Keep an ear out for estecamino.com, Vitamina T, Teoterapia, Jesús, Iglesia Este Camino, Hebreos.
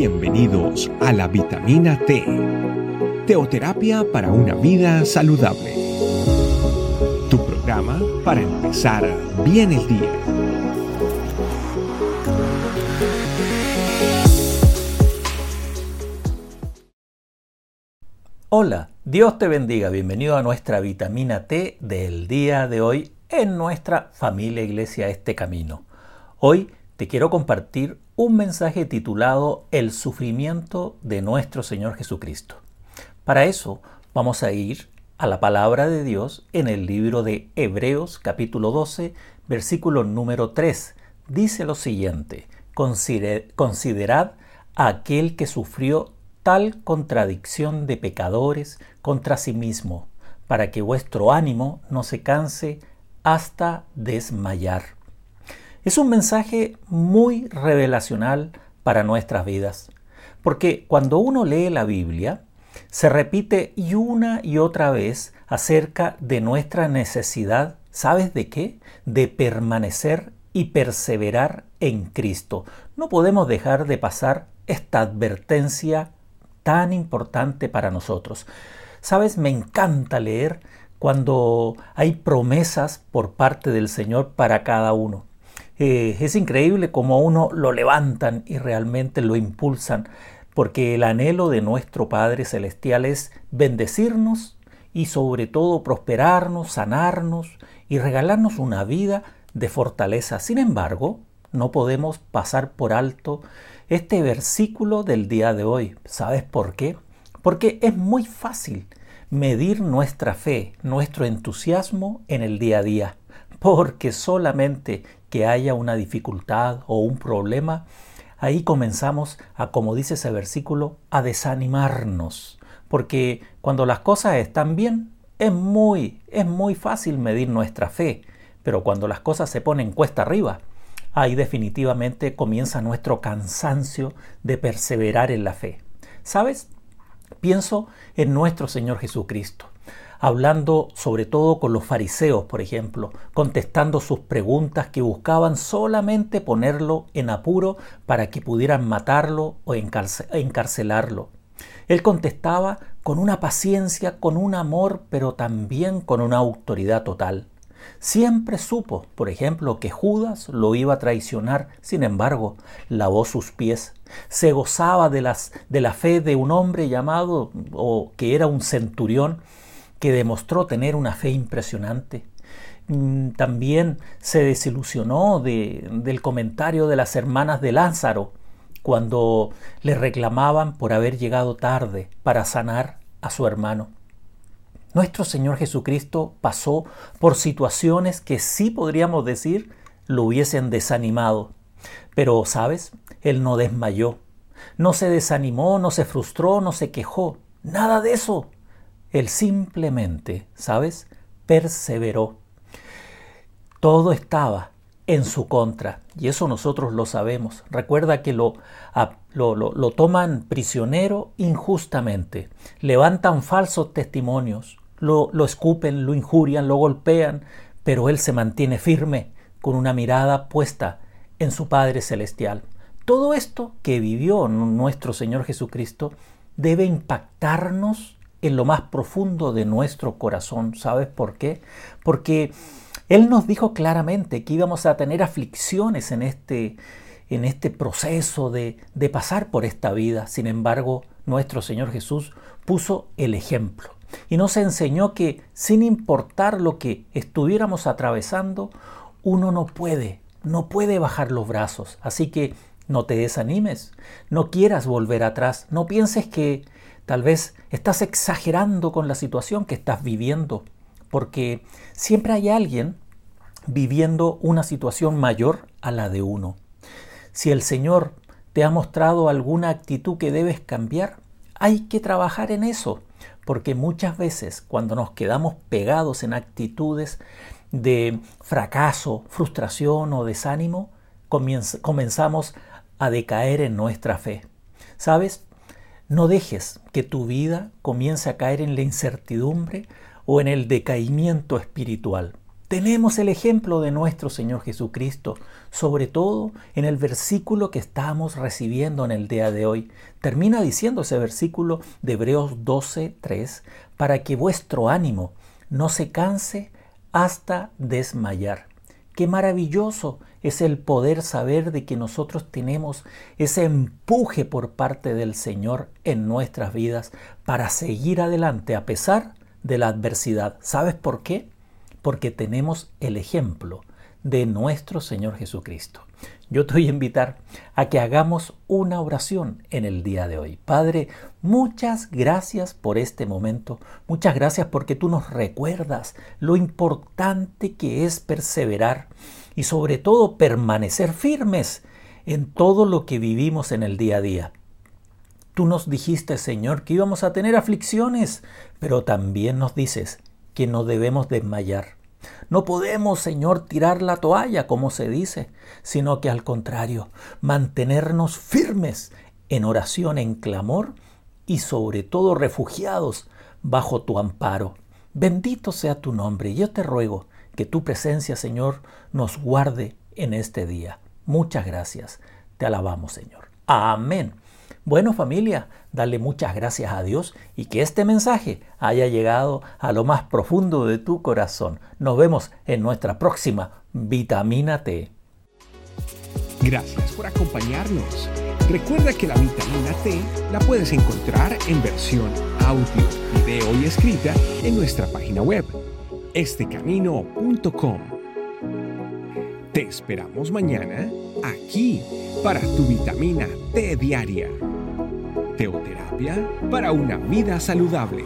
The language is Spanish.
Bienvenidos a la Vitamina T, Teoterapia para una vida saludable. Tu programa para empezar bien el día. Hola, Dios te bendiga. Bienvenido a nuestra Vitamina T del día de hoy en nuestra familia Iglesia Este Camino. Hoy te quiero compartir un mensaje titulado El sufrimiento de nuestro Señor Jesucristo. Para eso vamos a ir a la palabra de Dios en el libro de Hebreos capítulo 12, versículo número 3. Dice lo siguiente: Considerad a aquel que sufrió tal contradicción de pecadores contra sí mismo, para que vuestro ánimo no se canse hasta desmayar. Es un mensaje muy revelacional para nuestras vidas, porque cuando uno lee la Biblia, se repite y una y otra vez acerca de nuestra necesidad, ¿sabes de qué? De permanecer y perseverar en Cristo. No podemos dejar de pasar esta advertencia tan importante para nosotros. ¿Sabes? Me encanta leer cuando hay promesas por parte del Señor para cada uno. Es increíble cómo uno lo levantan y realmente lo impulsan, porque el anhelo de nuestro Padre Celestial es bendecirnos y sobre todo prosperarnos, sanarnos y regalarnos una vida de fortaleza. Sin embargo, no podemos pasar por alto este versículo del día de hoy. ¿Sabes por qué? Porque es muy fácil medir nuestra fe, nuestro entusiasmo en el día a día, porque solamente que haya una dificultad o un problema, ahí comenzamos a, como dice ese versículo, a desanimarnos. Porque cuando las cosas están bien, es muy fácil medir nuestra fe. Pero cuando las cosas se ponen cuesta arriba, ahí definitivamente comienza nuestro cansancio de perseverar en la fe. ¿Sabes? Pienso en nuestro Señor Jesucristo, hablando sobre todo con los fariseos, por ejemplo, contestando sus preguntas que buscaban solamente ponerlo en apuro para que pudieran matarlo o encarcelarlo. Él contestaba con una paciencia, con un amor, pero también con una autoridad total. Siempre supo, por ejemplo, que Judas lo iba a traicionar. Sin embargo, lavó sus pies. Se gozaba de la fe de un hombre llamado, o que era un centurión, que demostró tener una fe impresionante. También se desilusionó del comentario de las hermanas de Lázaro cuando le reclamaban por haber llegado tarde para sanar a su hermano. Nuestro Señor Jesucristo pasó por situaciones que sí podríamos decir lo hubiesen desanimado. Pero, ¿sabes? Él no desmayó, no se desanimó, no se frustró, no se quejó. Nada de eso. Él simplemente, ¿sabes?, perseveró. Todo estaba en su contra, y eso nosotros lo sabemos. Recuerda que lo toman prisionero injustamente, levantan falsos testimonios, lo escupen, lo injurian, lo golpean, pero él se mantiene firme con una mirada puesta en su Padre Celestial. Todo esto que vivió nuestro Señor Jesucristo debe impactarnos en lo más profundo de nuestro corazón. ¿Sabes por qué? Porque Él nos dijo claramente que íbamos a tener aflicciones en este proceso de pasar por esta vida. Sin embargo, nuestro Señor Jesús puso el ejemplo y nos enseñó que sin importar lo que estuviéramos atravesando, uno no puede bajar los brazos. Así que no te desanimes, no quieras volver atrás, no pienses que tal vez estás exagerando con la situación que estás viviendo, porque siempre hay alguien viviendo una situación mayor a la de uno. Si el Señor te ha mostrado alguna actitud que debes cambiar, hay que trabajar en eso, porque muchas veces cuando nos quedamos pegados en actitudes de fracaso, frustración o desánimo, comenzamos a decaer en nuestra fe. ¿Sabes? No dejes que tu vida comience a caer en la incertidumbre o en el decaimiento espiritual. Tenemos el ejemplo de nuestro Señor Jesucristo, sobre todo en el versículo que estamos recibiendo en el día de hoy. Termina diciendo ese versículo de Hebreos 12:3, para que vuestro ánimo no se canse hasta desmayar. Qué maravilloso es el poder saber de que nosotros tenemos ese empuje por parte del Señor en nuestras vidas para seguir adelante a pesar de la adversidad. ¿Sabes por qué? Porque tenemos el ejemplo de nuestro Señor Jesucristo. Yo te voy a invitar a que hagamos una oración en el día de hoy. Padre, muchas gracias por este momento. Muchas gracias porque tú nos recuerdas lo importante que es perseverar y sobre todo permanecer firmes en todo lo que vivimos en el día a día. Tú nos dijiste, Señor, que íbamos a tener aflicciones, pero también nos dices que no debemos desmayar. No podemos, Señor, tirar la toalla, como se dice, sino que al contrario, mantenernos firmes en oración, en clamor y sobre todo refugiados bajo tu amparo. Bendito sea tu nombre. Yo te ruego que tu presencia, Señor, nos guarde en este día. Muchas gracias. Te alabamos, Señor. Amén. Bueno, familia, dale muchas gracias a Dios y que este mensaje haya llegado a lo más profundo de tu corazón. Nos vemos en nuestra próxima Vitamina T. Gracias por acompañarnos. Recuerda que la Vitamina T la puedes encontrar en versión audio, video y escrita en nuestra página web, estecamino.com. Te esperamos mañana aquí para tu Vitamina T diaria. Teoterapia para una vida saludable.